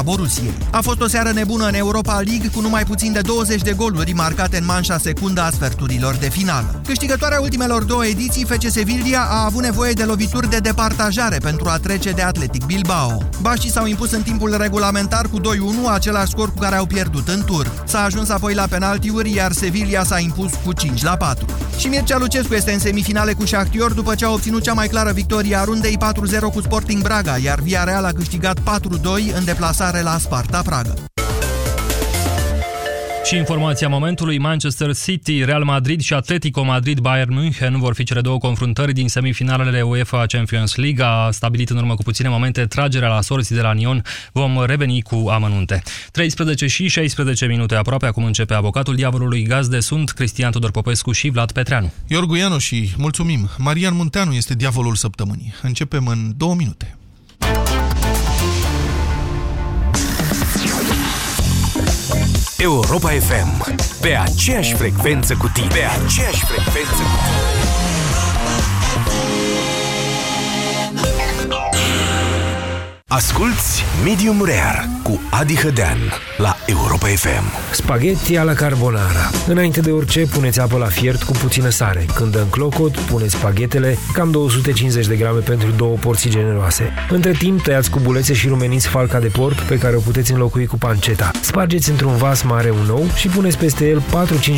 împotriva Borussiei. A fost o seară nebună în Europa League cu numai puțin de 20 de goluri marcate în manșa secundă a sferturilor de finală. Câștigătoarea ultimelor două ediții, FC Sevilla a avut nevoie de lovituri de departajare pentru a trece de Athletic Bilbao. Bașii s-au impus în timpul regulamentar cu 2-1, același scor cu care au pierdut în tur. S-a ajuns apoi la penaltiuri, iar Sevilla s-a impus cu 5-4. Și Mircea Lucescu este în semifinale cu Șahtior după ce a obținut cea mai clară victorie a rundei 4-0 cu Sporting Braga, iar Villarreal a câștigat 4-2 în deplasare la Sparta Praga. Și informația momentului, Manchester City, Real Madrid și Atletico Madrid-Bayern München vor fi cele două confruntări din semifinalele UEFA Champions League. A stabilit în urmă cu puține momente tragerea la sorți de la Nyon. Vom reveni cu amănunte. 13 și 16 minute aproape, acum începe Avocatul diavolului. Gazde sunt Cristian Tudor Popescu și Vlad Petreanu. Iorgu Ianu și, mulțumim, Marian Munteanu este diavolul săptămânii. Începem în 2 minute. Europa FM, pe aceeași frecvență cu tine, pe aceeași frecvență cu tine. Asculți Medium Rare cu Adi Hădean la Europa FM. Spaghetti alla carbonara. Înainte de orice, puneți apă la fiert cu puțină sare. Când dăm clocot, puneți spaghetele, cam 250 de grame pentru 2 porții generoase. Între timp, tăiați cubulețe și rumeniți falca de porc pe care o puteți înlocui cu panceta. Spargeți într-un vas mare un ou și puneți peste el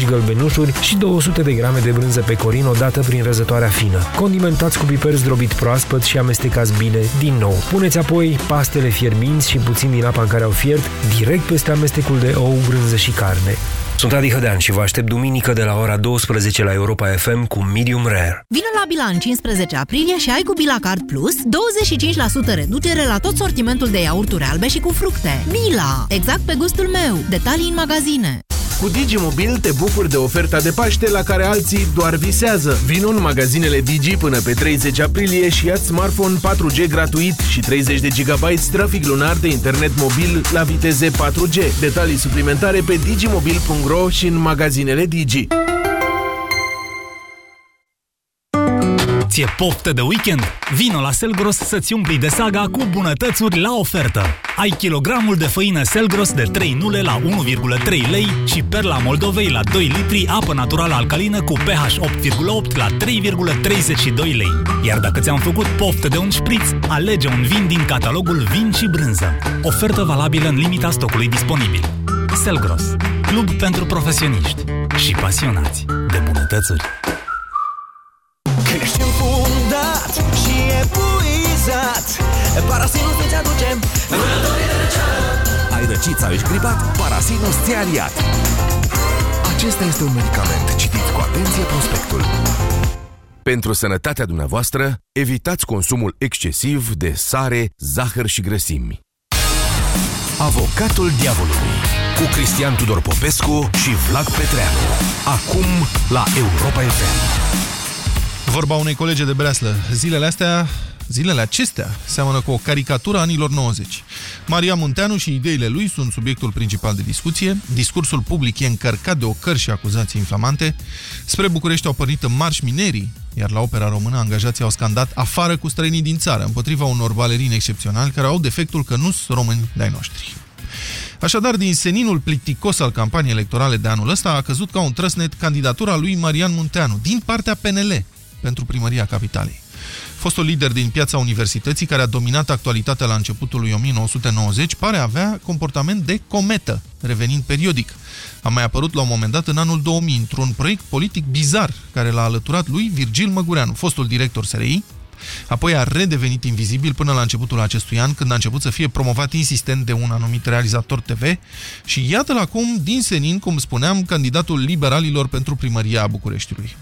4-5 gălbenușuri și 200 de grame de brânză pecorino dată prin răzătoarea fină. Condimentați cu piper zdrobit proaspăt și amestecați bine din nou. Puneți apoi pastele fierbinți și puțin din apa în care au fiert, direct peste amestecul de ou, brânză și carne. Sunt Adi Hădean și vă aștept duminică de la ora 12 la Europa FM cu Medium Rare. Vino la Bila în 15 aprilie și ai cu Bila Card Plus 25% reducere la tot sortimentul de iaurturi albe și cu fructe. Bila! Exact pe gustul meu! Detalii în magazine. Cu Digimobil te bucuri de oferta de Paște la care alții doar visează. Vino în magazinele Digi până pe 30 aprilie și ia-ți smartphone 4G gratuit și 30 de GB trafic lunar de internet mobil la viteze 4G. Detalii suplimentare pe digimobil.ro și în magazinele Digi. Ție poftă de weekend? Vino la Selgros să-ți umpli de saga cu bunătățuri la ofertă. Ai kilogramul de făină Selgros de 3 nule la 1,3 lei și perla Moldovei la 2 litri apă naturală alcalină cu pH 8,8 la 3,32 lei. Iar dacă ți-am făcut poftă de un șpriț, alege un vin din catalogul Vin și Brânză. Ofertă valabilă în limita stocului disponibil. Selgros, club pentru profesioniști și pasionați de bunătățuri. Ești înfundat și epuizat, Parasinus îți aduce rădătorii de răceală. Ai răcit sau ești gripat? Parasinus ți-a aliat. Acesta este un medicament. Citiți cu atenție prospectul. Pentru sănătatea dumneavoastră, evitați consumul excesiv de sare, zahăr și grăsimi. Avocatul diavolului cu Cristian Tudor Popescu și Vlad Petreanu. Acum la Europa FM. Vorba unei colege de breaslă. Zilele acestea seamănă cu o caricatură a anilor 90. Marian Munteanu și ideile lui sunt subiectul principal de discuție. Discursul public e încărcat de ocări și acuzații inflamante. Spre București au pornit în marș minerii, iar la Opera Română angajații au scandat afară cu străinii din țară, împotriva unor balerini excepționali care au defectul că nu sunt români de-ai noștri. Așadar, din seninul plicticos al campaniei electorale de anul ăsta a căzut ca un trăsnet candidatura lui Marian Munteanu din partea PNL pentru primăria capitalei. Fostul lider din Piața Universității, care a dominat actualitatea la începutul lui 1990, pare avea comportament de cometă, revenind periodic. A mai apărut la un moment dat în anul 2000 într-un proiect politic bizar care l-a alăturat lui Virgil Măgureanu, fostul director SRI, apoi a redevenit invizibil până la începutul acestui an, când a început să fie promovat insistent de un anumit realizator TV și iată-l acum, din senin, cum spuneam, candidatul liberalilor pentru primăria Bucureștiului.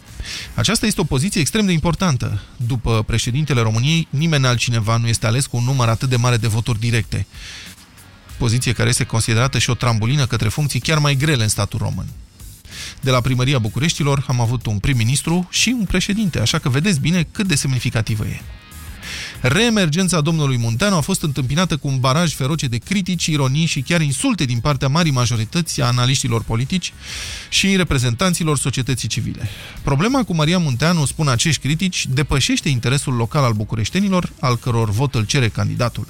Aceasta este o poziție extrem de importantă. După președintele României, nimeni altcineva nu este ales cu un număr atât de mare de voturi directe. Poziție care este considerată și o trambulină către funcții chiar mai grele în statul român. De la primăria Bucureștilor am avut un prim-ministru și un președinte, așa că vedeți bine cât de semnificativă e. Reemergența domnului Munteanu a fost întâmpinată cu un baraj feroce de critici, ironii și chiar insulte din partea marii majorități a analiștilor politici și reprezentanților societății civile. Problema cu Marian Munteanu, spun acești critici, depășește interesul local al bucureștenilor, al căror vot îl cere candidatul.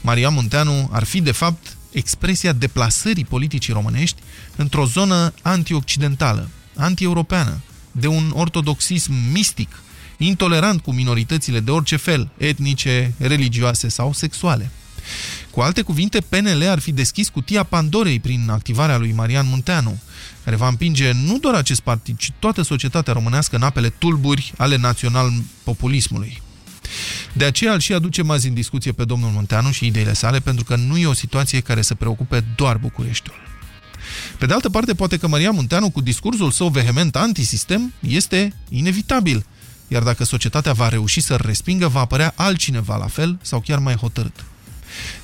Marian Munteanu ar fi, de fapt, expresia deplasării politicii românești într-o zonă antioccidentală, antieuropeană, de un ortodoxism mistic, intolerant cu minoritățile de orice fel, etnice, religioase sau sexuale. Cu alte cuvinte, PNL ar fi deschis cutia Pandorei prin activarea lui Marian Munteanu, care va împinge nu doar acest partid, ci toată societatea românească în apele tulburi ale național-populismului. De aceea îl și aducem azi în discuție pe domnul Munteanu și ideile sale, pentru că nu e o situație care să preocupe doar Bucureștiul. Pe de altă parte, poate că Marian Munteanu, cu discursul său vehement antisistem, este inevitabil, iar dacă societatea va reuși să-l respingă, va apărea altcineva la fel sau chiar mai hotărât.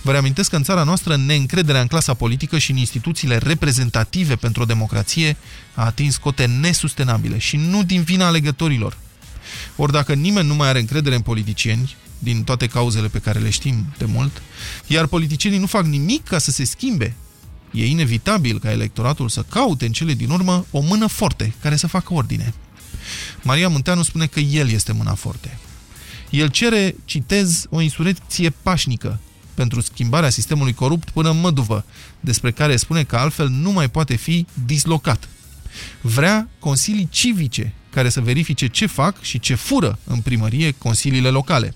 Vă reamintesc că în țara noastră neîncrederea în clasa politică și în instituțiile reprezentative pentru o democrație a atins cote nesustenabile și nu din vina alegătorilor. Ori dacă nimeni nu mai are încredere în politicieni, din toate cauzele pe care le știm de mult, iar politicienii nu fac nimic ca să se schimbe, e inevitabil ca electoratul să caute în cele din urmă o mână forte care să facă ordine. Marian Munteanu spune că el este mâna forte. El cere, citez, o insurecție pașnică pentru schimbarea sistemului corupt până în măduvă, despre care spune că altfel nu mai poate fi dislocat. Vrea consilii civice care să verifice ce fac și ce fură în primărie consiliile locale.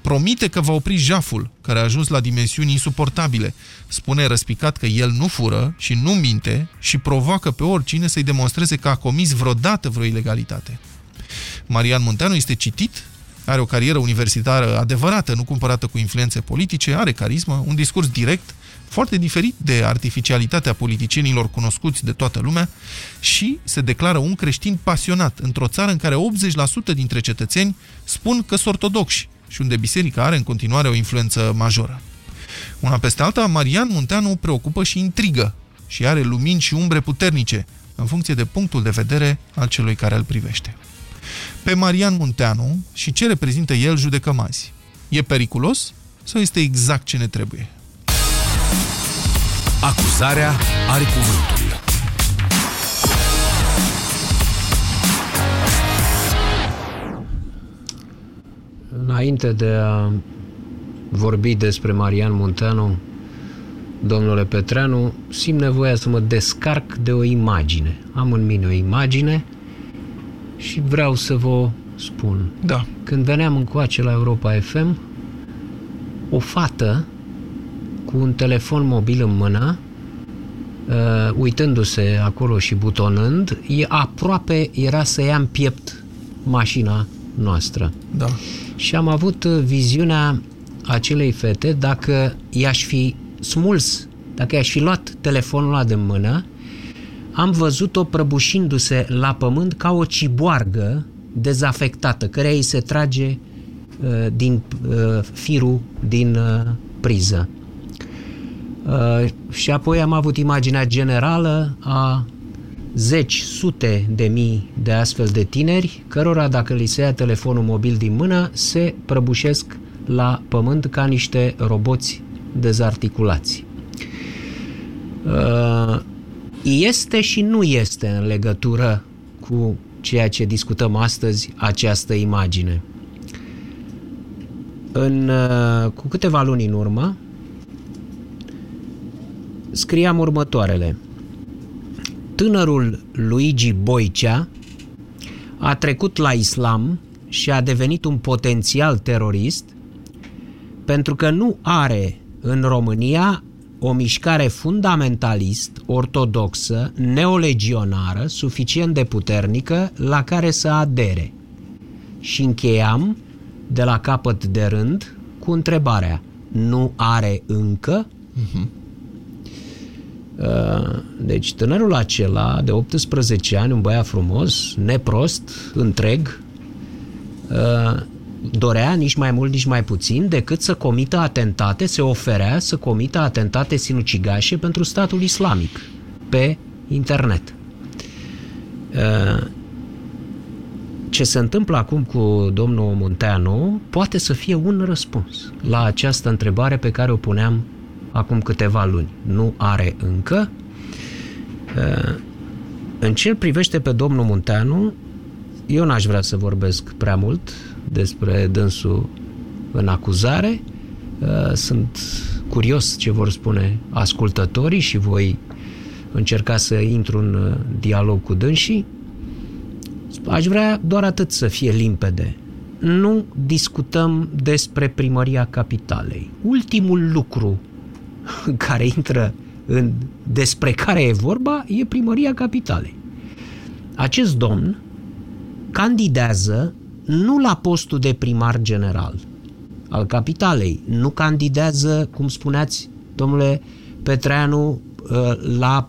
Promite că va opri jaful, care a ajuns la dimensiuni insuportabile. Spune răspicat că el nu fură și nu minte și provoacă pe oricine să-i demonstreze că a comis vreodată vreo ilegalitate. Marian Munteanu este citit, are o carieră universitară adevărată, nu cumpărată cu influențe politice, are carismă, un discurs direct, foarte diferit de artificialitatea politicienilor cunoscuți de toată lumea, și se declară un creștin pasionat într-o țară în care 80% dintre cetățeni spun că sunt ortodocși și unde biserica are în continuare o influență majoră. Una peste alta, Marian Munteanu preocupă și intrigă și are lumini și umbre puternice, în funcție de punctul de vedere al celui care îl privește. Pe Marian Munteanu și ce reprezintă el judecăm azi. E periculos sau este exact ce ne trebuie? Acuzarea are cuvântul. Înainte de a vorbi despre Marian Munteanu, domnule Petreanu, simt nevoia să mă descarc de o imagine. Am în mine o imagine și vreau să vă spun. Da. Când veneam încoace la Europa FM, o fată cu un telefon mobil în mână, uitându-se acolo și butonând, aproape era să ia în piept mașina noastră. Da. Și am avut viziunea acelei fete, dacă i-aș fi smuls, dacă i-aș fi luat telefonul ăla de mână, am văzut-o prăbușindu-se la pământ ca o ciboargă dezafectată, căreia îi se trage firul din priză. Și apoi am avut imaginea generală a zeci, sute de mii de astfel de tineri, cărora dacă li se ia telefonul mobil din mână, se prăbușesc la pământ ca niște roboți dezarticulați. Este și nu este în legătură cu ceea ce discutăm astăzi această imagine. Cu câteva luni în urmă scriam următoarele. Tânărul Luigi Boicea a trecut la islam și a devenit un potențial terorist pentru că nu are în România o mișcare fundamentalist, ortodoxă, neolegionară, suficient de puternică, la care să adere. Și încheiam de la capăt de rând cu întrebarea: nu are încă? Deci tânărul acela de 18 ani, un băiat frumos, neprost, întreg, dorea nici mai mult, nici mai puțin decât să comită atentate, se oferea să comită atentate sinucigașe pentru statul islamic pe internet. Ce se întâmplă acum cu domnul Munteanu poate să fie un răspuns la această întrebare pe care o puneam acum câteva luni. Nu are încă? În ce privește pe domnul Munteanu, eu n-aș vrea să vorbesc prea mult despre dânsul în acuzare. Sunt curios ce vor spune ascultătorii și voi încerca să intru în dialog cu dânsii. Aș vrea doar atât să fie limpede. Nu discutăm despre Primăria Capitalei. Ultimul lucru care intră în despre care e vorba e Primăria Capitalei. Acest domn candidează nu la postul de primar general al Capitalei, nu candidează, cum spuneați, domnule Petreanu, la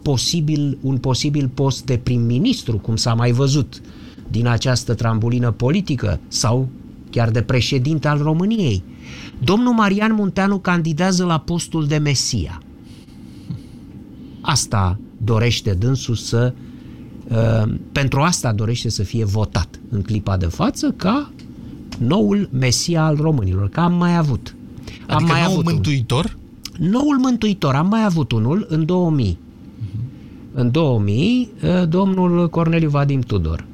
un posibil post de prim-ministru, cum s-a mai văzut din această trambulină politică, sau chiar de președinte al României. Domnul Marian Munteanu candidează la postul de Mesia. Asta dorește dânsul să... pentru asta dorește să fie votat în clipa de față ca noul Mesia al românilor, că am mai avut. Adică noul mântuitor? Noul mântuitor. Am mai avut unul în 2000. Uh-huh. În 2000, domnul Corneliu Vadim Tudor.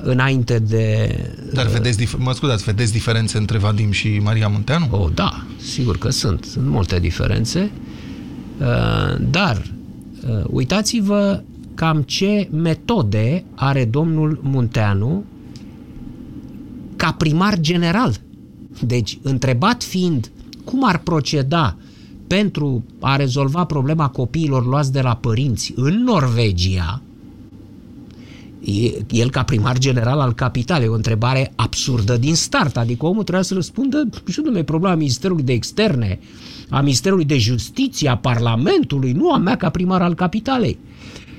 Înainte de... Dar vedeți diferențe între Vadim și Marian Munteanu? Oh, da, sigur că sunt. Sunt multe diferențe. Dar uitați-vă cam ce metode are domnul Munteanu ca primar general. Deci, întrebat fiind cum ar proceda pentru a rezolva problema copiilor luați de la părinți în Norvegia, el ca primar general al Capitalei, o întrebare absurdă din start, adică omul trebuia să răspundă, și nu e problema Ministerului de Externe, a Ministerului de Justiție, a Parlamentului, nu a mea ca primar al Capitalei.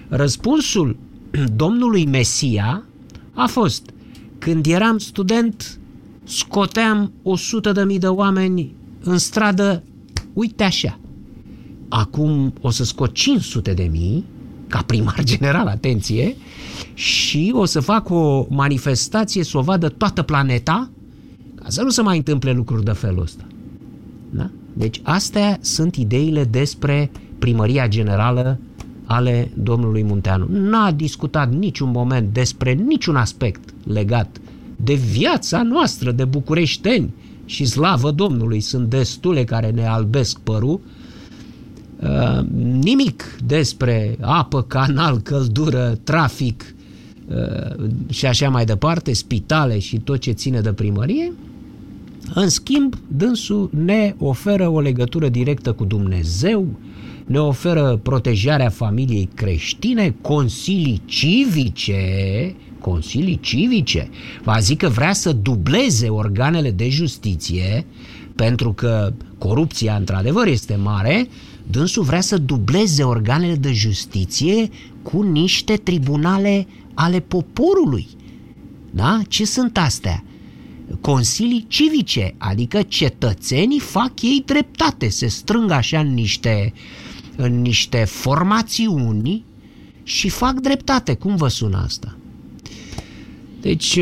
Răspunsul domnului Mesia a fost: când eram student, scoteam 100.000 de oameni în stradă, uite așa. Acum o să scot 500.000 ca primar general, atenție, și o să fac o manifestație să o vadă toată planeta, ca să nu se mai întâmple lucruri de felul ăsta. Da? Deci astea sunt ideile despre Primăria Generală ale domnului Munteanu. N-a discutat niciun moment despre niciun aspect legat de viața noastră de bucureșteni și slavă Domnului, sunt destule care ne albesc părul. Nimic despre apă, canal, căldură, trafic și așa mai departe, spitale și tot ce ține de primărie. În schimb, dânsul ne oferă o legătură directă cu Dumnezeu, ne oferă protejarea familiei creștine, consilii civice. Vă zic că vrea să dubleze organele de justiție, pentru că corupția într-adevăr este mare, dânsul vrea să dubleze organele de justiție cu niște tribunale ale poporului. Da? Ce sunt astea? Consilii civice, adică cetățenii fac ei dreptate, se strâng așa în niște formațiuni și fac dreptate. Cum vă sună asta? Deci,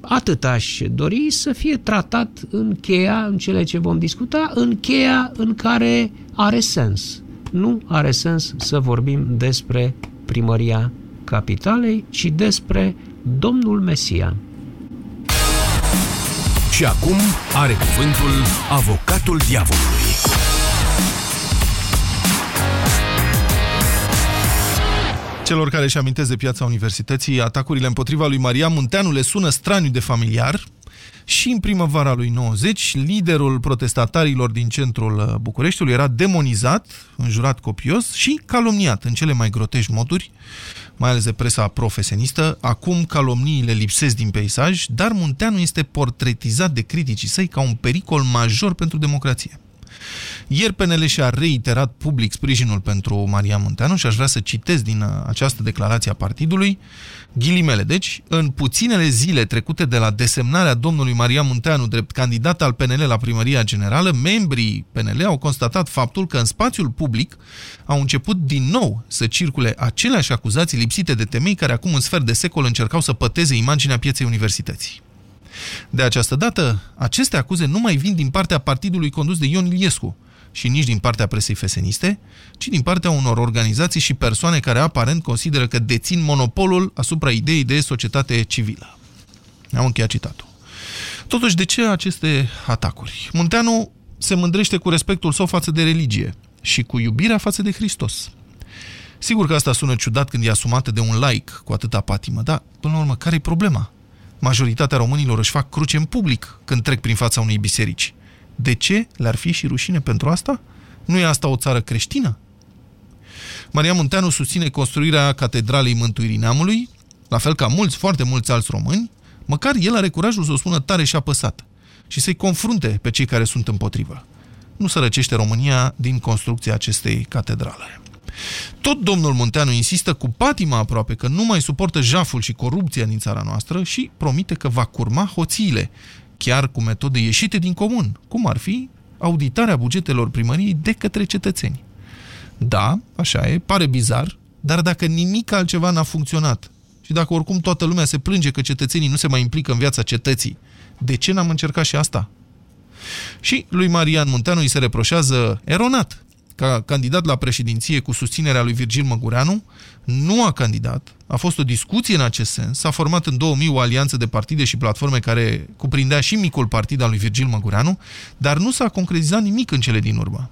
atât aș dori să fie tratat în cheia, în cele ce vom discuta, în cheia în care are sens. Nu are sens să vorbim despre Primăria Capitalei, ci despre domnul Mesia. Și acum are cuvântul avocatul diavolului. Celor care își amintesc de Piața Universității, atacurile împotriva lui Marian Munteanu le sună straniu de familiar și în primăvara lui 90, liderul protestatarilor din centrul Bucureștiului era demonizat, înjurat copios și calomniat în cele mai grotești moduri, mai ales de presa profesionistă. Acum calomniile lipsesc din peisaj, dar Munteanu este portretizat de criticii săi ca un pericol major pentru democrație. Ieri PNL și-a reiterat public sprijinul pentru Marian Munteanu și aș vrea să citesc din această declarație a partidului, ghilimele. Deci, în puținele zile trecute de la desemnarea domnului Marian Munteanu drept candidat al PNL la Primăria Generală, membrii PNL au constatat faptul că în spațiul public au început din nou să circule aceleași acuzații lipsite de temei care acum un sfert de secol încercau să păteze imaginea Pieței Universității. De această dată, aceste acuze nu mai vin din partea partidului condus de Ion Iliescu și nici din partea presei feseniste, ci din partea unor organizații și persoane care aparent consideră că dețin monopolul asupra ideii de societate civilă. Am încheiat citatul. Totuși, de ce aceste atacuri? Munteanu se mândrește cu respectul său față de religie și cu iubirea față de Hristos. Sigur că asta sună ciudat când e asumată de un laic cu atâta patimă, dar, până la urmă, care-i problema? Majoritatea românilor își fac cruce în public când trec prin fața unei biserici. De ce le-ar fi și rușine pentru asta? Nu e asta o țară creștină? Marian Munteanu susține construirea Catedralei Mântuirii Neamului, la fel ca mulți, foarte mulți alți români, măcar el are curajul să o spună tare și apăsat și să-i confrunte pe cei care sunt împotrivă. Nu se răcește România din construcția acestei catedrale. Tot domnul Munteanu insistă cu patima aproape că nu mai suportă jaful și corupția din țara noastră și promite că va curma hoțiile, chiar cu metode ieșite din comun, cum ar fi auditarea bugetelor primăriei de către cetățeni. Da, așa e, pare bizar, dar dacă nimic altceva n-a funcționat și dacă oricum toată lumea se plânge că cetățenii nu se mai implică în viața cetății, de ce n-am încercat și asta? Și lui Marian Munteanu îi se reproșează eronat ca candidat la președinție cu susținerea lui Virgil Măgureanu, nu a candidat, a fost o discuție în acest sens, s-a format în 2000 o alianță de partide și platforme care cuprindea și micul partid al lui Virgil Măgureanu, dar nu s-a concretizat nimic în cele din urmă.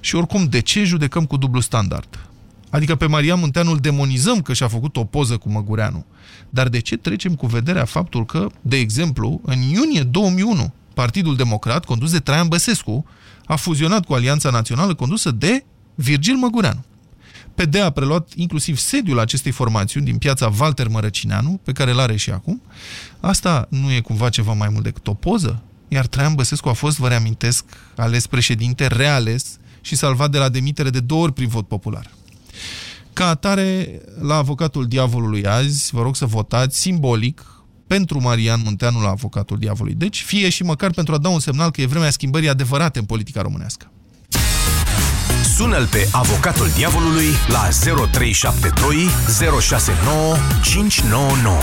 Și oricum, de ce judecăm cu dublu standard? Adică pe Marian Munteanu îl demonizăm că și-a făcut o poză cu Măgureanu, dar de ce trecem cu vederea faptul că, de exemplu, în iunie 2001, Partidul Democrat, condus de Traian Băsescu, a fuzionat cu Alianța Națională condusă de Virgil Măgureanu. PD a preluat inclusiv sediul acestei formațiuni din piața Walter Mărăcineanu, pe care îl are și acum. Asta nu e cumva ceva mai mult decât o poză? Iar Traian Băsescu a fost, vă reamintesc, ales președinte, reales și salvat de la demitere de 2 ori prin vot popular. Ca atare, la Avocatul Diavolului azi, vă rog să votați simbolic pentru Marian Munteanu la Avocatul Diavolului. Deci, fie și măcar pentru a da un semnal că e vremea schimbării adevărate în politica românească. Sună-l pe Avocatul Diavolului la 0372 069 599.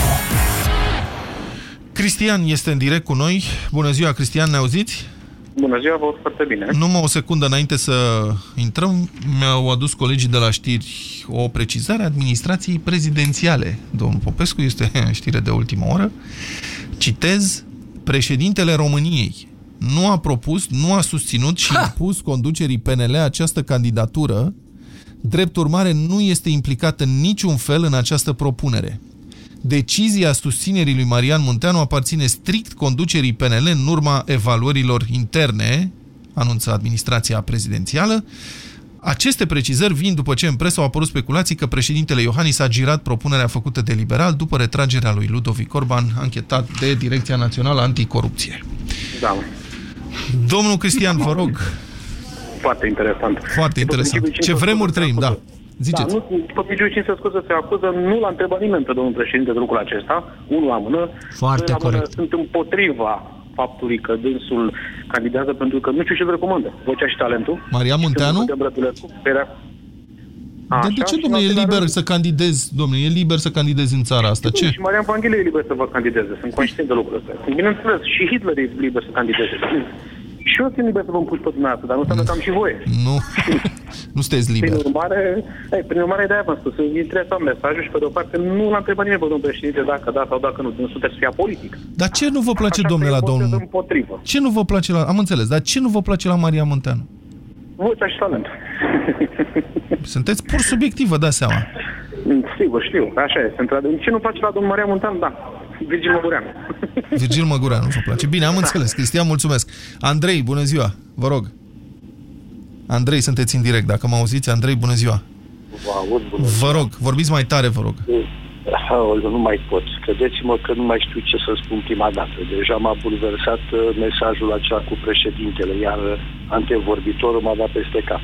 Cristian este în direct cu noi. Bună ziua, Cristian, ne auziți? Bună ziua, vă aud foarte bine. Numai o secundă înainte să intrăm, mi-au adus colegii de la știri o precizare a administrației prezidențiale. Domnul Popescu este știre de ultimă oră. Citez, președintele României nu a propus, nu a susținut și impus conducerii PNL această candidatură. Drept urmare, nu este implicat în niciun fel în această propunere. Decizia susținerii lui Marian Munteanu aparține strict conducerii PNL în urma evaluărilor interne, anunță administrația prezidențială. Aceste precizări vin după ce în presă au apărut speculații că președintele Iohannis a girat propunerea făcută de liberal după retragerea lui Ludovic Orban, anchetat de Direcția Națională Anticorupție. Da. Domnul Cristian, vă rog. Foarte interesant. Foarte interesant. Ce vremuri trăim, da. Da, nu, după 1500 scuze se acuză, nu l-a întrebat nimeni pe domnul președinte de lucrul acesta, unul la mână. Foarte corect. Sunt împotriva faptului că dânsul candidează pentru că nu știu ce recomandă. Vocea și talentul. Marian Munteanu? Dar de ce, domnule, e liber să candidezi, domnule, e liber să candidezi în țara asta? Ce? Și Marian Panghile e liber să vă candideze, sunt conștient de lucrul ăsta. Bineînțeles, și Hitler e liber să candideze. Și eu sunt liber să vă împuși pe dumneavoastră, dar nu înseamnă că am și voie. Nu, nu sunteți liber. Prin urmare, de-aia v-am spus, interesat mesajul și pe de-o parte nu l-am întrebat nimeni pe domnul președinte dacă da sau dacă nu, nu sunteți fia politic. Dar ce nu vă place, domnule, la domnul? Ce nu vă place la... Am înțeles, dar ce nu vă place la Marian Munteanu? Vocea și talent. Sunteți pur subiectivă, dați seama. Sigur, știu, așa este. Ce nu place la domnul Marian Munteanu? Da. Virgil Măgureanu. Virgil Măgureanu vă place. Bine, am înțeles. Cristian, mulțumesc. Andrei, bună ziua. Vă rog. Andrei, sunteți în direct. Dacă mă auziți, Andrei, bună ziua. Vă aud, bună ziua. Vă rog, vorbiți mai tare, vă rog. Nu mai pot. Credeți-mă că nu mai știu ce să spun prima dată. Deja m-a bulversat mesajul acela cu președintele, iar antevorbitorul m-a dat peste cap.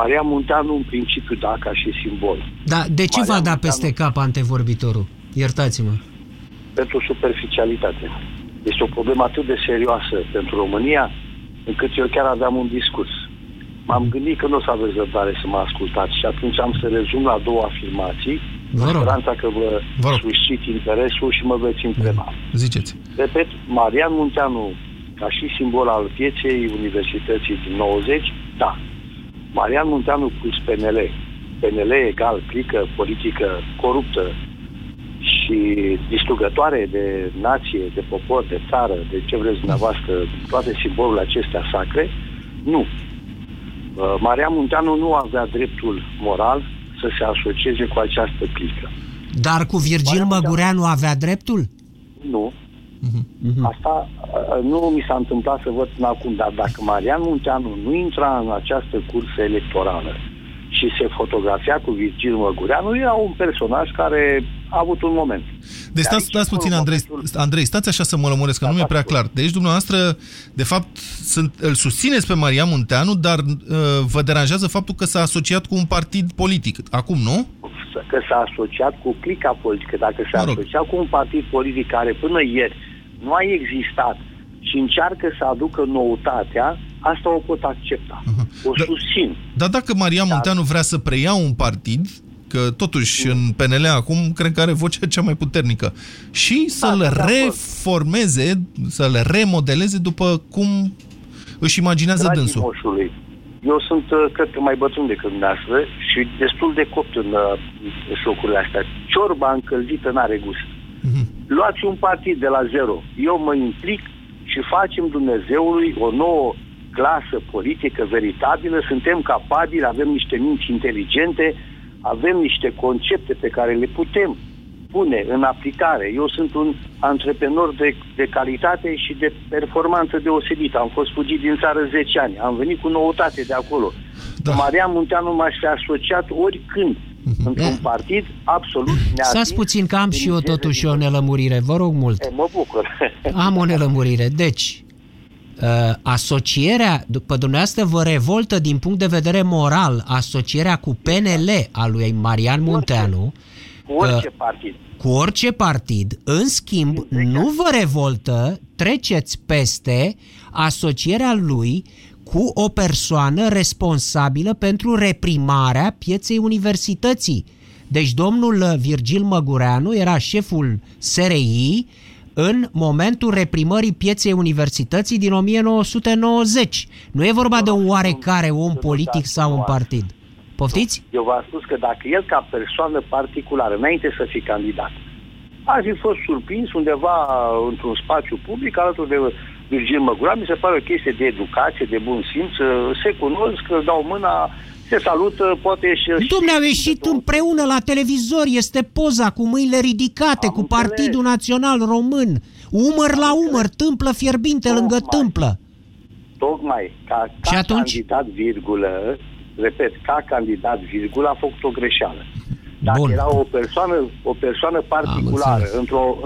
Marian Munteanu, în principiu, da, ca și simbol. Da, de ce v-a dat peste cap antevorbitorul? Iertați-mă. Pentru superficialitate. Este o problemă atât de serioasă pentru România, încât eu chiar aveam un discurs. M-am gândit că nu o să aveți răbdare să mă ascultați și atunci am să rezum la 2 afirmații, în speranța că vă suscit interesul și mă veți întreba. Ziceți. Repet, Marian Munteanu, ca și simbol al pieței Universității din 90, da. Marian Munteanu plus PNL. PNL egal, clică, politică coruptă, și distrugătoare de nație, de popor, de țară, de ce vreți dumneavoastră, toate simbolurile acestea sacre, nu. Marian Munteanu nu avea dreptul moral să se asocieze cu această clică. Dar cu Virgil Măgureanu avea dreptul? Nu. Asta nu mi s-a întâmplat să văd până acum, dar dacă Marian Munteanu nu intra în această cursă electorală și se fotografia cu Virgil Măgureanu, era un personaj care a avut un moment. Deci stați puțin, Andrei, stați așa să mă lămuresc, că nu mi-e prea clar. Deci dumneavoastră, de fapt, îl susțineți pe Marian Munteanu, dar vă deranjează faptul că s-a asociat cu un partid politic. Acum, nu? Că s-a asociat cu clica politică. Dacă s-a asociat cu un partid politic care până ieri nu a existat și încearcă să aducă noutatea, asta o pot accepta. O susțin. Dar dacă Marian Munteanu vrea să preia un partid, că totuși în PNL acum cred că are vocea cea mai puternică, și să-l reformeze, să-l remodeleze după cum își imaginează dânsul. Moșului, eu sunt, cred că, mai bătrân decât dumneavoastră și destul de copt în șocurile astea. Ciorba încălzită n-are gust. Luați un partid de la zero. Eu mă implic și facem Dumnezeului o nouă clasă politică veritabilă, suntem capabili, avem niște minți inteligente, avem niște concepte pe care le putem pune în aplicare. Eu sunt un antreprenor de calitate și de performanță deosebită. Am fost fugit din țară 10 ani. Am venit cu noutate de acolo. Da. Marian Munteanu m-aș fi asociat oricând într-un partid absolut neatins. Stați puțin că am și eu totuși o nelămurire. Vă rog mult. Mă bucur. Am o nelămurire. Deci, asocierea, după dumneavoastră vă revoltă din punct de vedere moral, asocierea cu PNL a lui Marian Munteanu cu orice partid. În schimb, nu vă revoltă, treceți peste asocierea lui cu o persoană responsabilă pentru reprimarea pieței universității. Deci domnul Virgil Măgureanu era șeful SRI în momentul reprimării pieței universității din 1990. Nu e vorba de un oarecare om politic sau un partid. Poftiți? Eu v-am spus că dacă el ca persoană particulară, înainte să fie candidat, aș fi fost surprins undeva într-un spațiu public alături de Virgil Măgureanu, mi se pare o chestie de educație, de bun simț, se cunosc, îl dau mâna, se salută, poate și... Dom'le, au ieșit împreună la televizor, este poza cu mâinile ridicate, cu Partidul Național Român, umăr la umăr, tâmplă fierbinte lângă tâmplă. Tocmai, ca candidat, virgulă, repet, ca candidat, virgulă, a făcut o greșeală. Dacă era o persoană particulară,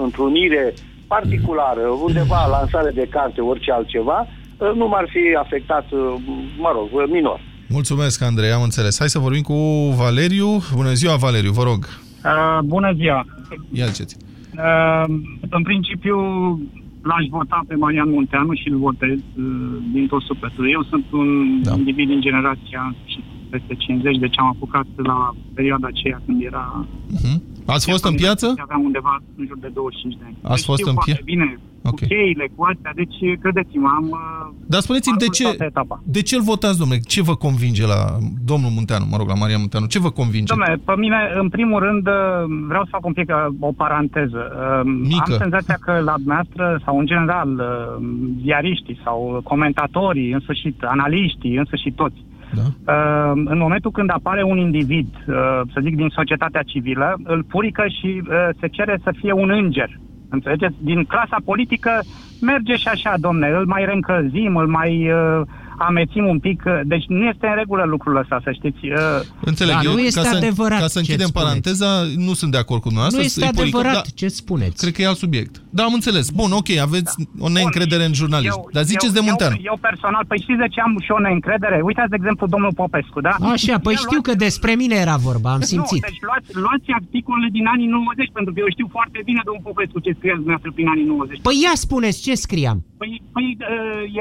într-o unire particulară, undeva, lansare de carte, orice altceva, nu m-ar fi afectat, mă rog, minor. Mulțumesc, Andrei, am înțeles. Hai să vorbim cu Valeriu. Bună ziua, Valeriu, vă rog. Bună ziua. Ia ziceți. În principiu, l-aș vota pe Marian Munteanu și îl votez din tot sufletul. Eu sunt un individ din generația peste 50, deci am apucat la perioada aceea când era... Ați fost în piață? Aveam undeva în jur de 25 de ani. Ați fost în piață? Bine, okay. Cu cheile, cu astea, deci credeți-mă, am... Dar spuneți-mi de ce îl votați, domnule? Ce vă convinge la domnul Munteanu, mă rog, la Marian Munteanu? Ce vă convinge? Domnule, pe mine, în primul rând, vreau să fac un pic o paranteză. Mică. Am senzația că la dumneavoastră, sau în general, ziariștii sau comentatorii, în sfârșit, analiștii, în sfârșit toți, în momentul când apare un individ, să zic, din societatea civilă, îl purică și se cere să fie un înger. Înțelegeți? Din clasa politică merge și așa, domne, îl mai reîncălzim, îl mai amețim un pic. Deci nu este în regulă lucrul ăsta, să știți. Înțeleg, da, eu, nu este adevărat. Ca să închidem paranteza, nu sunt de acord cu dumneavoastră. Nu este adevărat ce spuneți. Cred că e alt subiect. Da, am înțeles. Bun, ok, aveți o neîncredere în jurnalist. Dar ziceți de Munteanu. Eu personal, păi știți de ce am și o neîncredere? Uitați, de exemplu, domnul Popescu, da? Așa, păi știu că despre mine era vorba, am simțit. Nu, deci luați articolele din anii 90, pentru că eu știu foarte bine, domnul Popescu, ce scria dumneavoastră prin anii 90. Păi ia spuneți ce scriam. Păi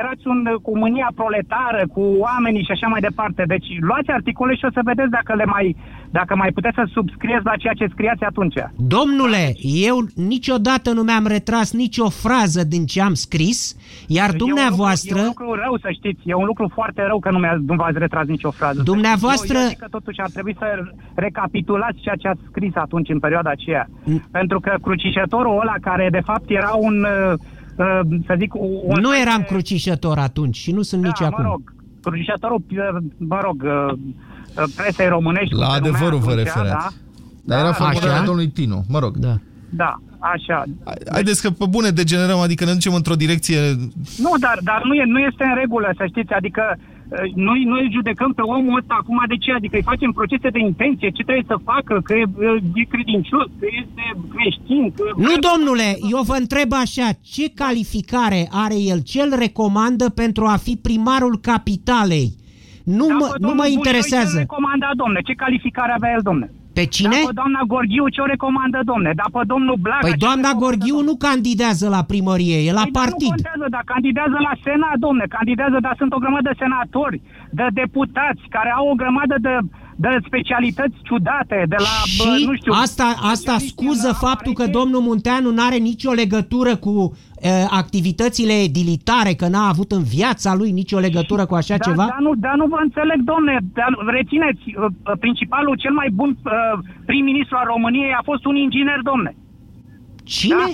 erați cu mânia proletară proletară, cu oamenii și așa mai departe. Deci luați articole și o să vedeți dacă le mai, dacă mai puteți să subscrieți la ceea ce scriați atunci. Domnule, eu niciodată nu mi-am retras nicio frază din ce am scris, iar dumneavoastră... E un lucru rău, să știți, e un lucru foarte rău că nu v-ați retras nicio frază. Dumneavoastră... Eu zic că totuși ar trebui să recapitulați ceea ce ați scris atunci, în perioada aceea. Pentru că crucișătorul ăla, care de fapt era un... să zic, nu eram crucișător atunci și nu sunt nici acum. Crucișătorul, presei românești. La adevărul vă referați. Dar era formularea domnului Tino, da. Da, așa. Haideți că pe bune degenerăm, adică ne ducem într-o direcție... Nu, dar nu este în regulă, să știți, adică noi îl judecăm pe omul ăsta acum de ce? Adică îi facem procese de intenție, ce trebuie să facă, că e credincios, că este creștin. Că... Nu, domnule, eu vă întreb așa, ce calificare are el, ce îl recomandă pentru a fi primarul capitalei? Nu mă interesează. Ce recomandă, domne? Ce calificare avea el, domne? Pe cine? Dacă doamna Gorghiu ce o recomandă, domne? Dacă domnul Blaga... Păi doamna Gorghiu nu candidează la primărie, e la partid. Nu contează, dar candidează la senat, domne, candidează, dar sunt o grămadă de senatori, de deputați, care au o grămadă de specialități ciudate, de la... Și nu știu, asta scuză faptul că domnul Munteanu n-are nicio legătură cu activitățile edilitare, că n-a avut în viața lui nicio legătură cu așa ceva? Dar nu vă înțeleg, domne, rețineți, principalul, cel mai bun prim-ministru al României a fost un inginer, domne. Cine?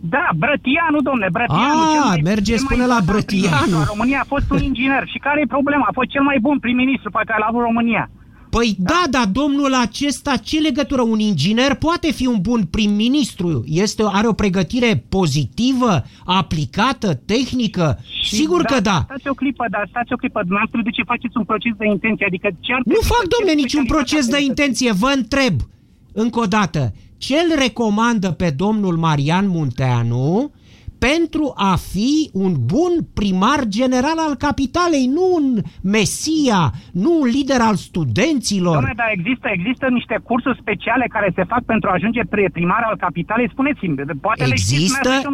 Da, Brătianu, domne, Brătianu. Mergeți până la Brătianu. România a fost un inginer. Și care e problema? A fost cel mai bun prim-ministru pe care l-a avut România. Păi da, domnul acesta, ce legătură? Un inginer poate fi un bun prim-ministru, are o pregătire pozitivă, aplicată, tehnică, și sigur că da. Stați o clipă, dumneavoastră, de ce faceți un proces de intenție? Adică nu fac, domnule, niciun proces de intenție, vă întreb încă o dată, ce îl recomandă pe domnul Marian Munteanu pentru a fi un bun primar general al capitalei, nu un mesia, nu un lider al studenților. Doamne, dar există niște cursuri speciale care se fac pentru a ajunge primar al capitalei, spuneți-mi, poate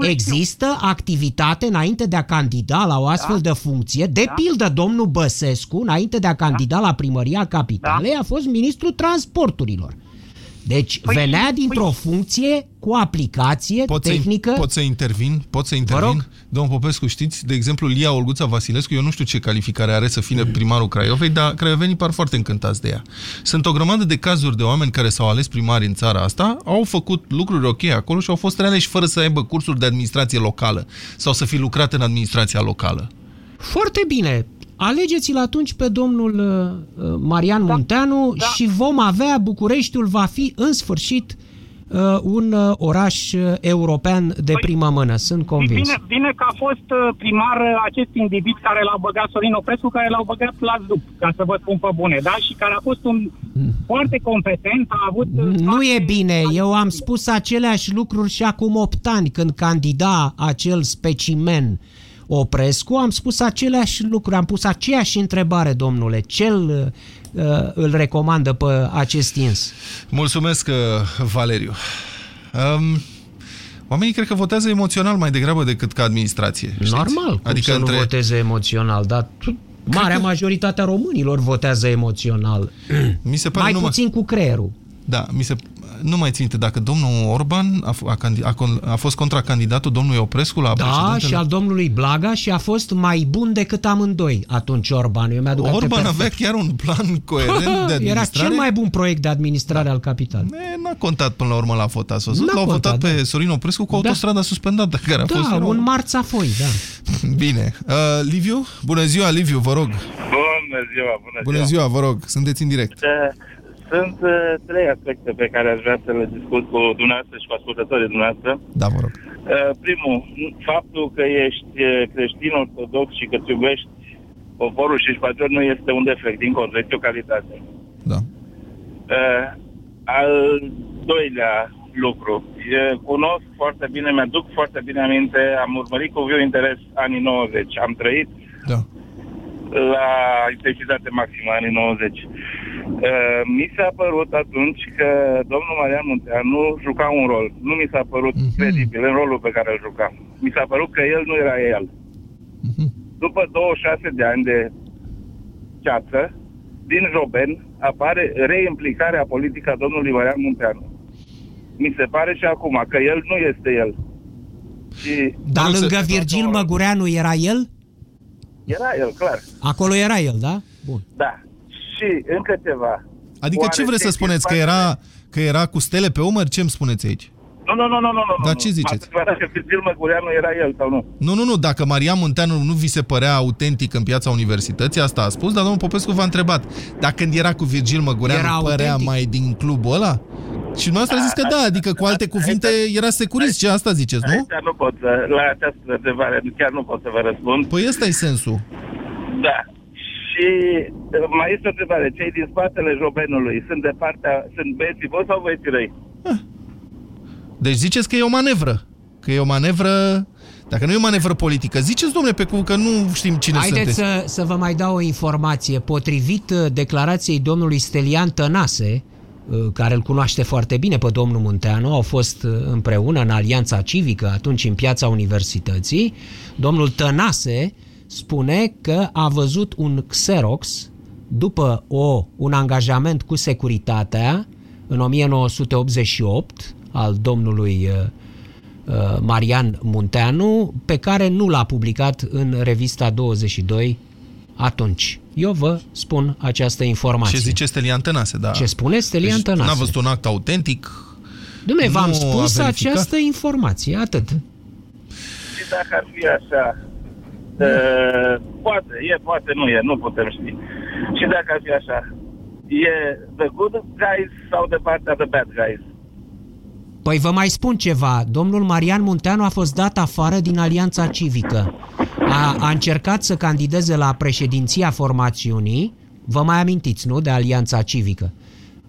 există activitate înainte de a candida la o astfel de funcție, de pildă domnul Băsescu, înainte de a candida la primăria capitalei, a fost ministrul transporturilor. Deci venea dintr-o funcție cu aplicație tehnică. Pot să intervin? Domnul Popescu, știți, de exemplu, Lia Olguța Vasilescu, eu nu știu ce calificare are să fie primarul Craiovei, dar craiovenii par foarte încântați de ea. Sunt o grămadă de cazuri de oameni care s-au ales primari în țara asta, au făcut lucruri ok acolo și au fost realeși fără să aibă cursuri de administrație locală sau să fi lucrat în administrația locală. Foarte bine! Alegeți-l atunci pe domnul Marian Munteanu și vom avea, Bucureștiul va fi în sfârșit un oraș european de primă mână, sunt convins. Bine că a fost primar acest individ care l-a băgat, Sorin Oprescu, care l-a băgat la zup, ca să vă spun pe bune, da? Și care a fost un foarte competent, a avut... Nu e bine, eu am spus aceleași lucruri și acum 8 ani când candida acel specimen Oprescu, am spus aceleași lucruri, am pus aceeași întrebare, domnule, cel îl recomandă pe acest ins. Mulțumesc, Valeriu. Oamenii cred că votează emoțional mai degrabă decât ca administrație. Știți? Normal, adică să nu voteze emoțional, dar marea majoritatea românilor votează emoțional. Mi se pare mai puțin cu creierul. Da, nu mai ținte dacă domnul Orban a fost contracandidatul domnului Oprescu la președintele... Da, și al domnului Blaga și a fost mai bun decât amândoi atunci Orban. Orban avea chiar un plan coerent de administrare. Era cel mai bun proiect de administrare al capitalei. N-a contat până la urmă la vot, ați văzut? L-au votat pe Sorin Oprescu cu autostrada suspendată care a fost... Da, un marțafoi, da. Bine. Liviu? Bună ziua, Liviu, vă rog. Bună ziua, vă rog. Sunteți în direct. Sunt trei aspecte pe care aș vrea să le discut cu dumneavoastră și cu ascultătorii dumneavoastră. Da, vă rog. Primul, faptul că ești creștin ortodox și că îți iubești poporul și ești patriot nu este un defect, din contră, este o calitate. Da. Al doilea lucru, cunosc foarte bine, mi-aduc foarte bine aminte, am urmărit cu viu interes anii 90, am trăit la intensitate maximă anii 90. Mi s-a părut atunci că domnul Marian Munteanu juca un rol. Nu mi s-a părut credibil în rolul pe care îl juca. Mi s-a părut că el nu era el. după 26 de ani de ceață, din Joben apare reimplicarea politică a domnului Marian Munteanu. Mi se pare și acum că el nu este el. Și dar lângă Virgil Măgureanu era el? Era el, clar. Acolo era el, da? Bun. Da. Și încă ceva. Adică oare ce vreți să spuneți? Că era, că era cu stele pe umăr? Ce îmi spuneți aici? Nu. Dar ce ziceți? Că Virgil Măgureanu era el sau nu? Nu. Dacă Marian Munteanu nu vi se părea autentic în Piața Universității, asta a spus, dar domnul Popescu v-a întrebat. Dar când era cu Virgil Măgureanu, părea autentic mai din clubul ăla? Și dumneavoastră a zis că da, adică cu alte cuvinte era securist, ce asta ziceți, nu? Aici nu pot să, la această întrebare, chiar nu pot să vă răspund. Păi ăsta e sensul. Da. Și mai este o întrebare. Cei din spatele Jobenului sunt de partea, sunt băieții voi sau băieții răi? Deci ziceți că e o manevră. Că e o manevră... Dacă nu e o manevră politică, ziceți, domnule, pe cum că nu știm cine sunteți. Haideți să vă mai dau o informație. Potrivit declarației domnului Stelian Tănase, care îl cunoaște foarte bine pe domnul Munteanu, au fost împreună în Alianța Civică, atunci în Piața Universității, domnul Tănase spune că a văzut un Xerox după un angajament cu securitatea în 1988 al domnului Marian Munteanu, pe care nu l-a publicat în revista 22 atunci. Eu vă spun această informație. Ce zice Stelian Tănase, da. Ce spune Stelian Tănase? N-a văzut un act autentic? Dumnezeu, v-am spus această informație, atât. Și dacă ar fi așa, poate, e, poate nu e, nu putem ști. Și dacă ar fi așa, e the good guys sau de partea the bad guys? Păi vă mai spun ceva. Domnul Marian Munteanu a fost dat afară din Alianța Civică. A încercat să candideze la președinția formațiunii, vă mai amintiți, nu, de Alianța Civică,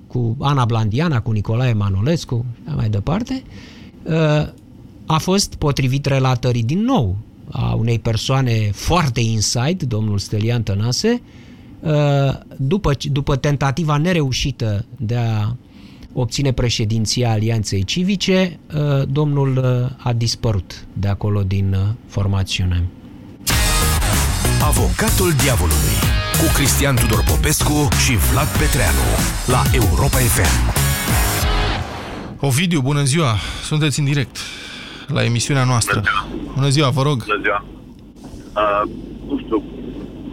cu Ana Blandiana, cu Nicolae Manolescu, mai departe, a fost, potrivit relatării din nou a unei persoane foarte inside, domnul Stelian Tănase, după tentativa nereușită de a obține președinția Alianței Civice, domnul a dispărut de acolo din formațiune. Avocatul diavolului cu Cristian Tudor Popescu și Vlad Petreanu la Europa FM. Ovidiu, bună ziua! Sunteți în direct la emisiunea noastră. Bună ziua, vă rog! Bună ziua! Nu știu,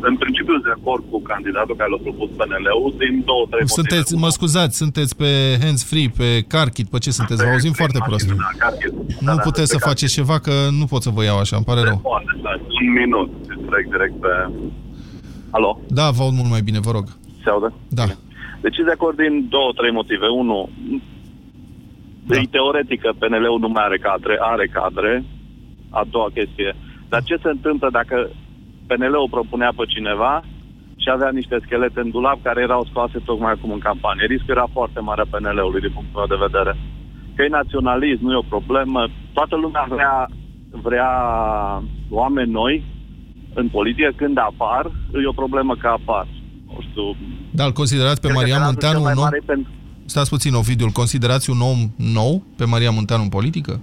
în principiu sunt de acord cu candidatul care l-a propus PNL-ul din 2-3 motive. Mă scuzați, sunteți pe hands-free, pe carkit, pe ce sunteți? Vă auzim foarte prost. Nu puteți să faceți ceva, că nu pot să vă iau așa, îmi pare rău. Un minut. Direct pe... Alo? Da, vă aud mult mai bine, vă rog. Se audă? Da. Deci de acord din 2-3 motive. Unu, da, teoretic PNL-ul nu mai are cadre, are cadre. A doua chestie. Dar ce se întâmplă dacă PNL-ul propunea pe cineva și avea niște schelete în dulap care erau scoase tocmai acum în campanie? Riscul era foarte mare a PNL-ului din punctul meu de vedere. Că e naționalist, nu e o problemă. Toată lumea vrea oameni noi în poliție, când apar, e o problemă că apar. Nu știu... Dar îl considerați pe Marian Munteanu un om... Pentru... Stați puțin, Ovidiu, îl considerați un om nou pe Marian Munteanu în politică?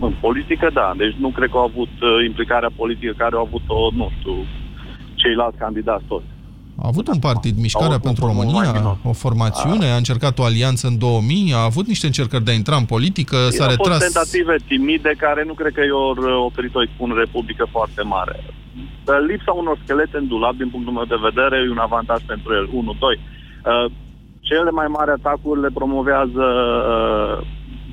În politică, da. Deci nu cred că au avut implicarea politică care au avut-o, nu știu, ceilalți candidați toți. A avut un partid, Mișcarea pentru România, o formațiune, a încercat o alianță în 2000, a avut niște încercări de a intra în politică, s-a retras. Au fost tentative timide care nu cred că i-au oferit o expunere publică foarte mare. Lipsa unor schelete în dulap, din punctul meu de vedere, e un avantaj pentru el. 1-2. Cele mai mari atacuri le promovează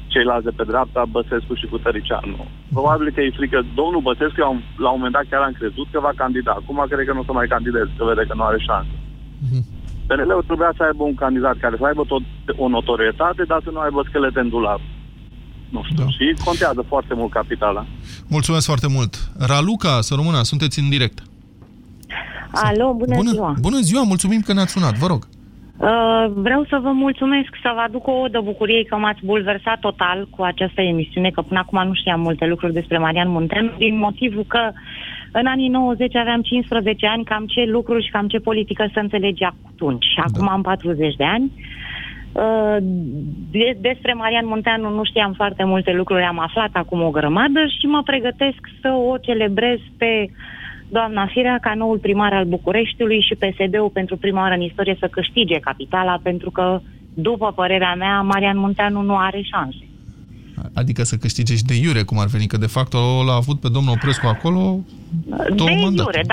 ceilalți de pe dreapta, Băsescu și Cutăricianu. Probabil că e frică. Domnul Băsescu, eu la un moment dat chiar am crezut că va candida. Acum cred că nu o să mai candidez, că vede că nu are șanse. PNL-ul trebuia să aibă un candidat care să aibă tot o notorietate, dar să nu aibă schelete în dulap. Nu știu. Da. Și contează foarte mult capitala. Mulțumesc foarte mult. Raluca, să rămână, sunteți în direct. Alo, bună ziua! Bună ziua, mulțumim că ne-ați sunat, vă rog. Vreau să vă mulțumesc, să vă aduc o odă bucuriei că m-ați bulversat total cu această emisiune, că până acum nu știam multe lucruri despre Marian Munteanu, din motivul că în anii 90 aveam 15 ani, cam ce lucruri și cam ce politică să înțelegea atunci. Acum am 40 de ani. Despre Marian Munteanu nu știam foarte multe lucruri, am aflat acum o grămadă și mă pregătesc să o celebrez pe doamna Firea ca noul primar al Bucureștiului și PSD-ul pentru prima oară în istorie să câștige capitala, pentru că, după părerea mea, Marian Munteanu nu are șanse. Adică să câștige și de iure, cum ar veni, că de fapt l-a avut pe domnul Oprescu acolo două mandate. De iure,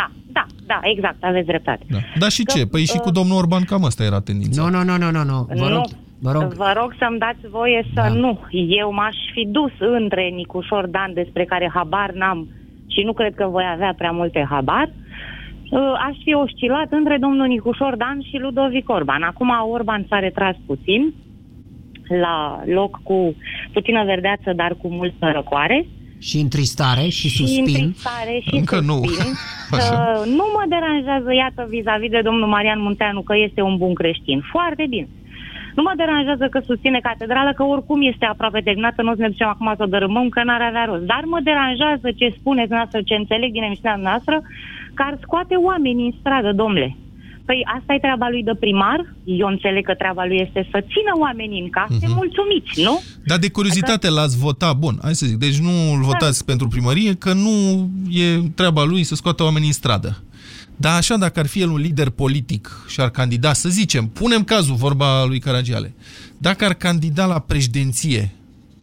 da, exact, aveți dreptate. Da. Dar și că, ce? Păi și cu domnul Orban cam asta era tendința. Nu, vă rog să-mi dați voie să nu. Eu m-aș fi dus între Nicușor Dan, despre care habar n-am și nu cred că voi avea prea multe habar, aș fi oscilat între domnul Nicușor Dan și Ludovic Orban. Acum Orban s-a retras puțin, la loc cu puțină verdeață, dar cu multă răcoare. Și întristare și suspin. Încă nu. Nu mă deranjează, iată, vis-a-vis de domnul Marian Munteanu, că este un bun creștin. Foarte bine. Nu mă deranjează că susține catedrală, că oricum este aproape terminată, nu o să ne ducem acum să o dărâmăm, că n-ar avea rost. Dar mă deranjează ce spuneți noastră, ce înțeleg din emisiunea noastră, că ar scoate oamenii în stradă, domnule. Păi asta e treaba lui de primar, eu înțeleg că treaba lui este să țină oamenii în case mulțumiți, nu? Dar de curiozitate l-ați votat, bun, hai să zic, deci nu îl votați pentru primărie, că nu e treaba lui să scoată oamenii în stradă. Dar așa, dacă ar fi el un lider politic și ar candida, să zicem, punem cazul, vorba lui Caragiale, dacă ar candida la președinție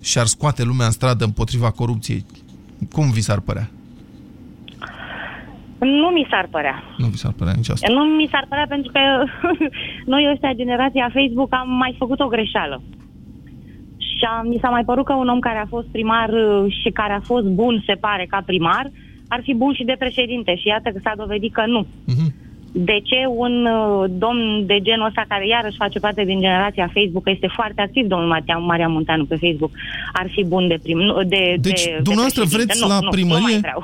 și ar scoate lumea în stradă împotriva corupției, cum vi s-ar părea? Nu mi s-ar părea. Nu mi s-ar părea nici asta. Nu mi s-ar părea pentru că noi ăștia, generația Facebook, am mai făcut o greșeală. Și mi s-a mai părut că un om care a fost primar și care a fost bun, se pare, ca primar, ar fi bun și de președinte. Și iată că s-a dovedit că nu. De ce un domn de genul ăsta, care iarăși face parte din generația Facebook, că este foarte activ domnul Marian Munteanu pe Facebook, ar fi bun de primar? Deci, dumneavoastră vreți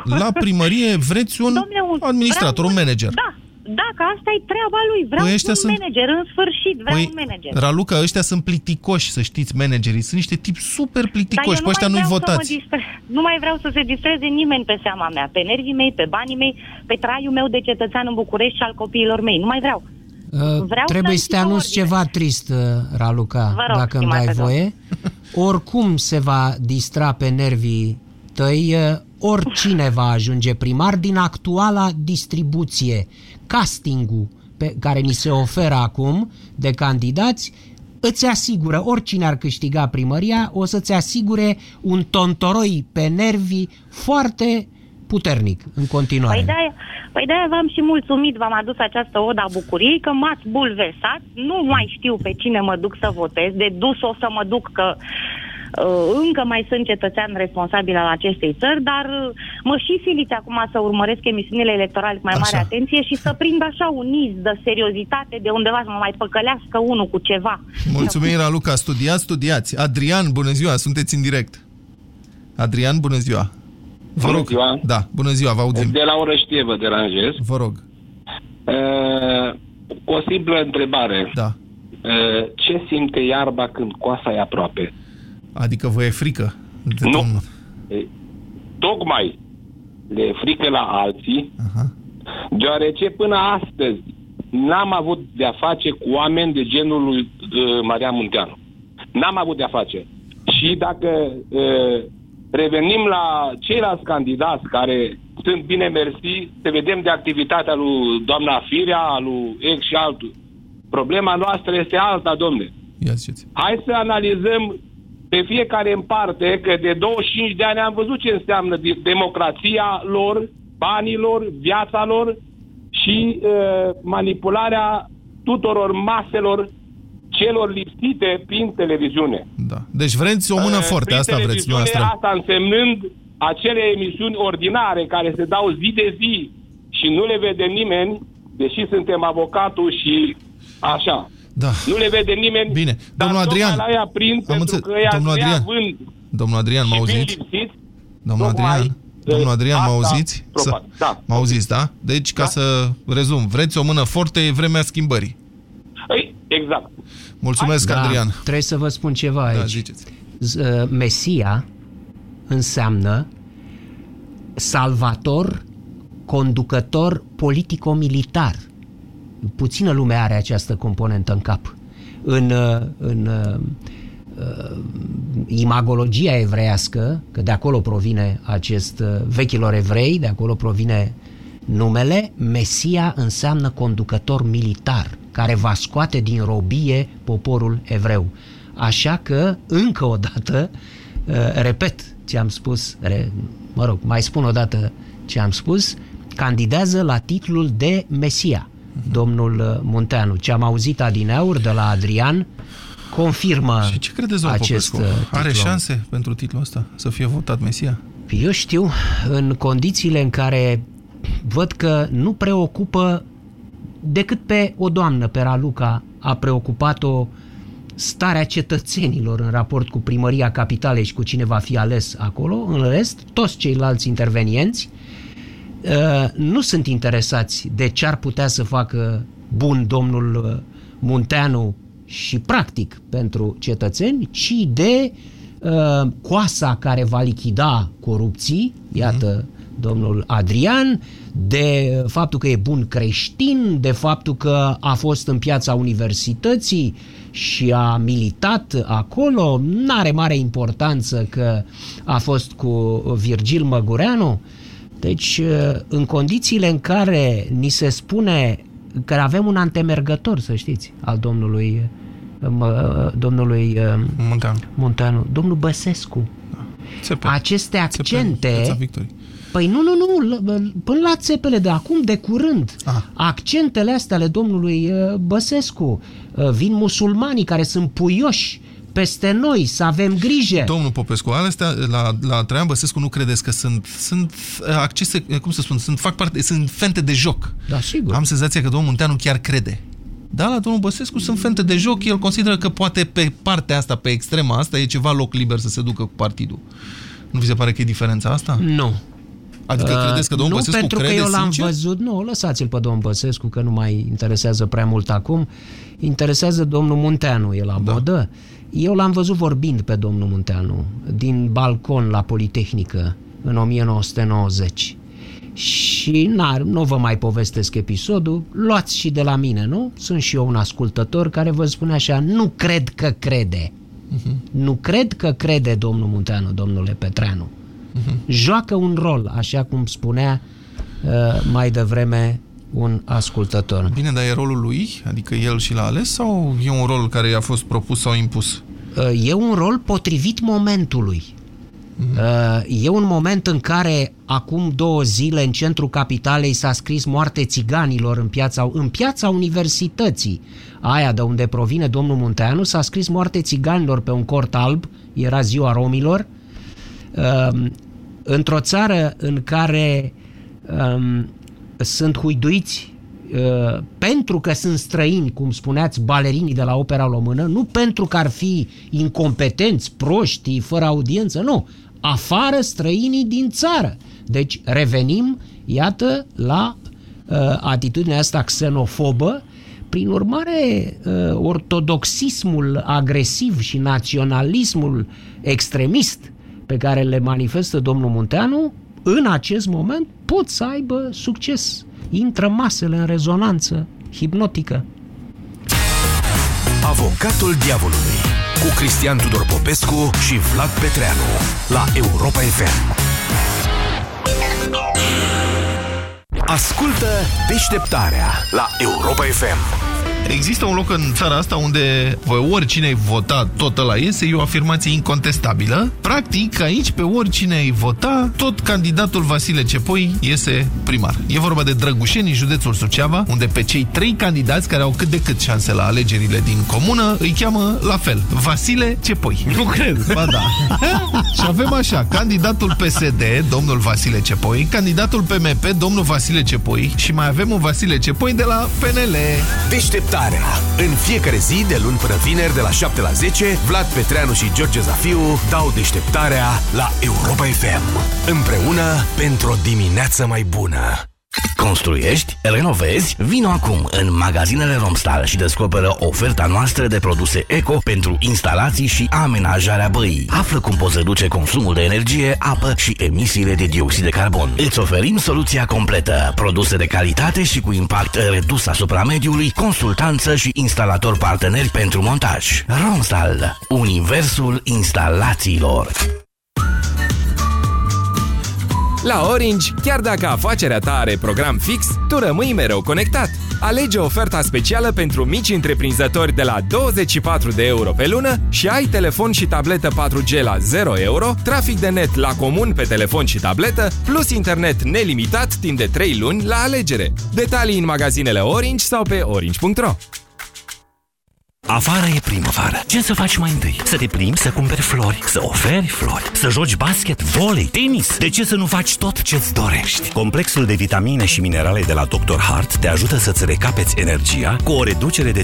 la primărie vreți un administrator, un manager? Da. Dacă asta e treaba lui, vreau un manager, în sfârșit, vreau un manager. Raluca, ăștia sunt plicticoși, să știți, managerii. Sunt niște tipi super plicticoși, pe ăștia nu-i votați. Nu mai vreau să se distreze nimeni pe seama mea, pe nervii mei, pe banii mei, pe traiul meu de cetățean în București și al copiilor mei. Nu mai vreau. Trebuie să te anunț ceva trist, Raluca, rog, dacă îmi dai voie. Oricum se va distra pe nervii tăi oricine va ajunge primar din actuala distribuție. Castingul pe care ni se oferă acum de candidați îți asigură, oricine ar câștiga primăria, o să-ți asigure un tontoroi pe nervi foarte puternic în continuare. Păi de-aia v-am și mulțumit, v-am adus această oda bucuriei, că m-ați bulversat, nu mai știu pe cine mă duc să votez, de dus o să mă duc că încă mai sunt cetățean responsabil al acestei țări, dar mă și siliți acum să urmăresc emisiunile electorale cu mai mare atenție și să prind așa un iz de seriozitate de undeva să mă mai păcălească unul cu ceva. Mulțumim, Raluca. Studiați. Adrian, bună ziua, sunteți în direct. Adrian, bună ziua. Vă rog. Ziua. Da, bună ziua, vă auzim. De la Orăștie vă deranjez. Vă rog. O simplă întrebare. Da. Ce simte iarba când coasa e aproape? Adică vă e frică? De nu. Tocmai le e frică la alții, deoarece până astăzi n-am avut de-a face cu oameni de genul lui Marian Munteanu. N-am avut de-a face. Și dacă revenim la ceilalți candidați care sunt bine mersi, să vedem de activitatea lui doamna Firea, a lui Ex și altul. Problema noastră este alta, domne. Hai să analizăm pe fiecare în parte, că de 25 de ani am văzut ce înseamnă democrația lor, banii lor, viața lor și manipularea tuturor maselor celor lipsite prin televiziune. Da. Deci vreți o mână forte, asta vreți noastră. Asta însemnând acele emisiuni ordinare care se dau zi de zi și nu le vede nimeni, deși suntem avocatul și așa. Da. Nu le vede nimeni. Bine. Domnul Adrian, domnul Adrian, mă auziți? Domnul Adrian, mă auziți? Da. Mă auziți, da? Deci, ca să rezum, vreți o mână forte, e vremea schimbării. Exact. Mulțumesc, Adrian. Trebuie să vă spun ceva aici. Da, ziceți. Mesia înseamnă salvator, conducător politico-militar. Puțină lume are această componentă în cap. În imagologia evreiască, că de acolo provine acest vechilor evrei, de acolo provine Numele Mesia înseamnă conducător militar, care va scoate din robie poporul evreu. Așa că, încă o dată, repet ce am spus, mai spun o dată ce am spus, candidează la titlul de Mesia, domnul Munteanu. Ce am auzit adineauri de la Adrian confirmă acest. Și ce credeți, acest Popescu? Are șanse pentru titlul ăsta să fie votat Mesia? Eu știu, în condițiile în care văd că nu preocupă decât pe o doamnă, pe Raluca, a preocupat-o starea cetățenilor în raport cu primăria capitalei și cu cine va fi ales acolo. În rest, toți ceilalți intervenienți nu sunt interesați de ce ar putea să facă bun domnul Munteanu și practic pentru cetățeni, ci de coasa care va lichida corupții, iată domnul Adrian, de faptul că e bun creștin, de faptul că a fost în Piața Universității și a militat acolo. N-are mare importanță că a fost cu Virgil Măgureanu. Deci, în condițiile în care ni se spune că avem un antemergător, să știți, al domnului Munteanu, domnul Băsescu. Da. Aceste accente... Păi nu, până la țepele de acum, de curând, accentele astea ale domnului Băsescu, vin musulmanii care sunt puioși peste noi, să avem grijă. Domnul Popescu, alestea la Traian Băsescu nu credeți că sunt accese, cum să spun, sunt fente de joc. Da, sigur. Am senzația că domnul Munteanu chiar crede. Da, la domnul Băsescu sunt fente de joc, el consideră că poate pe partea asta, pe extrema asta, e ceva loc liber să se ducă cu partidul. Nu vi se pare că e diferența asta? Nu. Adică credeți că domnul Băsescu crede sincer? Nu, pentru că eu l-am văzut. Nu, lăsați-l pe domnul Băsescu, că nu mai interesează prea mult acum. Interesează domnul Munteanu, e la modă. Eu l-am văzut vorbind pe domnul Munteanu din balcon la Politehnică în 1990. Și nu vă mai povestesc episodul. Luați și de la mine, nu? Sunt și eu un ascultător care vă spune așa: nu cred că crede. Nu cred că crede domnul Munteanu, domnule Petreanu. Joacă un rol, așa cum spunea mai devreme un ascultător. Bine, dar e rolul lui? Adică el și l-a ales sau e un rol care i-a fost propus sau impus? E un rol potrivit momentului. E un moment în care acum 2 zile în centrul capitalei s-a scris moarte țiganilor în piața Universității, aia de unde provine domnul Munteanu, s-a scris moarte țiganilor pe un cort alb, era ziua romilor, într-o țară în care sunt huiduiți pentru că sunt străini, cum spuneați, balerinii de la Opera Română, nu pentru că ar fi incompetenți, proști, fără audiență, nu. Afară străinii din țară. Deci revenim, iată, la atitudinea asta xenofobă. Prin urmare, ortodoxismul agresiv și naționalismul extremist pe care le manifestă domnul Munteanu, în acest moment pot să aibă succes. Intră masele în rezonanță hipnotică. Avocatul diavolului cu Cristian Tudor Popescu și Vlad Petreanu la Europa FM. Ascultă Deșteptarea la Europa FM. Există un loc în țara asta unde oricine ai vota, tot ăla iese, e o afirmație incontestabilă. Practic, aici, pe oricine ai vota, tot candidatul Vasile Cepoi iese primar. E vorba de Drăgușeni, județul Suceava, unde pe cei 3 candidați care au cât de cât șanse la alegerile din comună, îi cheamă la fel, Vasile Cepoi. Nu cred! Ba da! Și avem așa, candidatul PSD, domnul Vasile Cepoi, candidatul PMP, domnul Vasile Cepoi, și mai avem un Vasile Cepoi de la PNL. Deșteptat! În fiecare zi, de luni până vineri, de la 7 la 10, Vlad Petreanu și George Zafiu dau deșteptarea la Europa FM. Împreună pentru o dimineață mai bună. Construiești? Renovezi? Vino acum în magazinele Romstal și descoperă oferta noastră de produse eco pentru instalații și amenajarea băii. Află cum poți reduce consumul de energie, apă și emisiile de dioxid de carbon. Îți oferim soluția completă. Produse de calitate și cu impact redus asupra mediului, consultanță și instalator parteneri pentru montaj. Romstal. Universul instalațiilor. La Orange, chiar dacă afacerea ta are program fix, tu rămâi mereu conectat. Alege oferta specială pentru mici întreprinzători de la 24 de euro pe lună și ai telefon și tabletă 4G la 0 euro, trafic de net la comun pe telefon și tabletă, plus internet nelimitat timp de 3 luni la alegere. Detalii în magazinele Orange sau pe orange.ro. Afară e primăvară. Ce să faci mai întâi? Să te plimbi, să cumperi flori, să oferi flori, să joci basket, volei, tenis. De ce să nu faci tot ce-ți dorești? Complexul de vitamine și minerale de la Dr. Hart te ajută să-ți recapeți energia cu o reducere de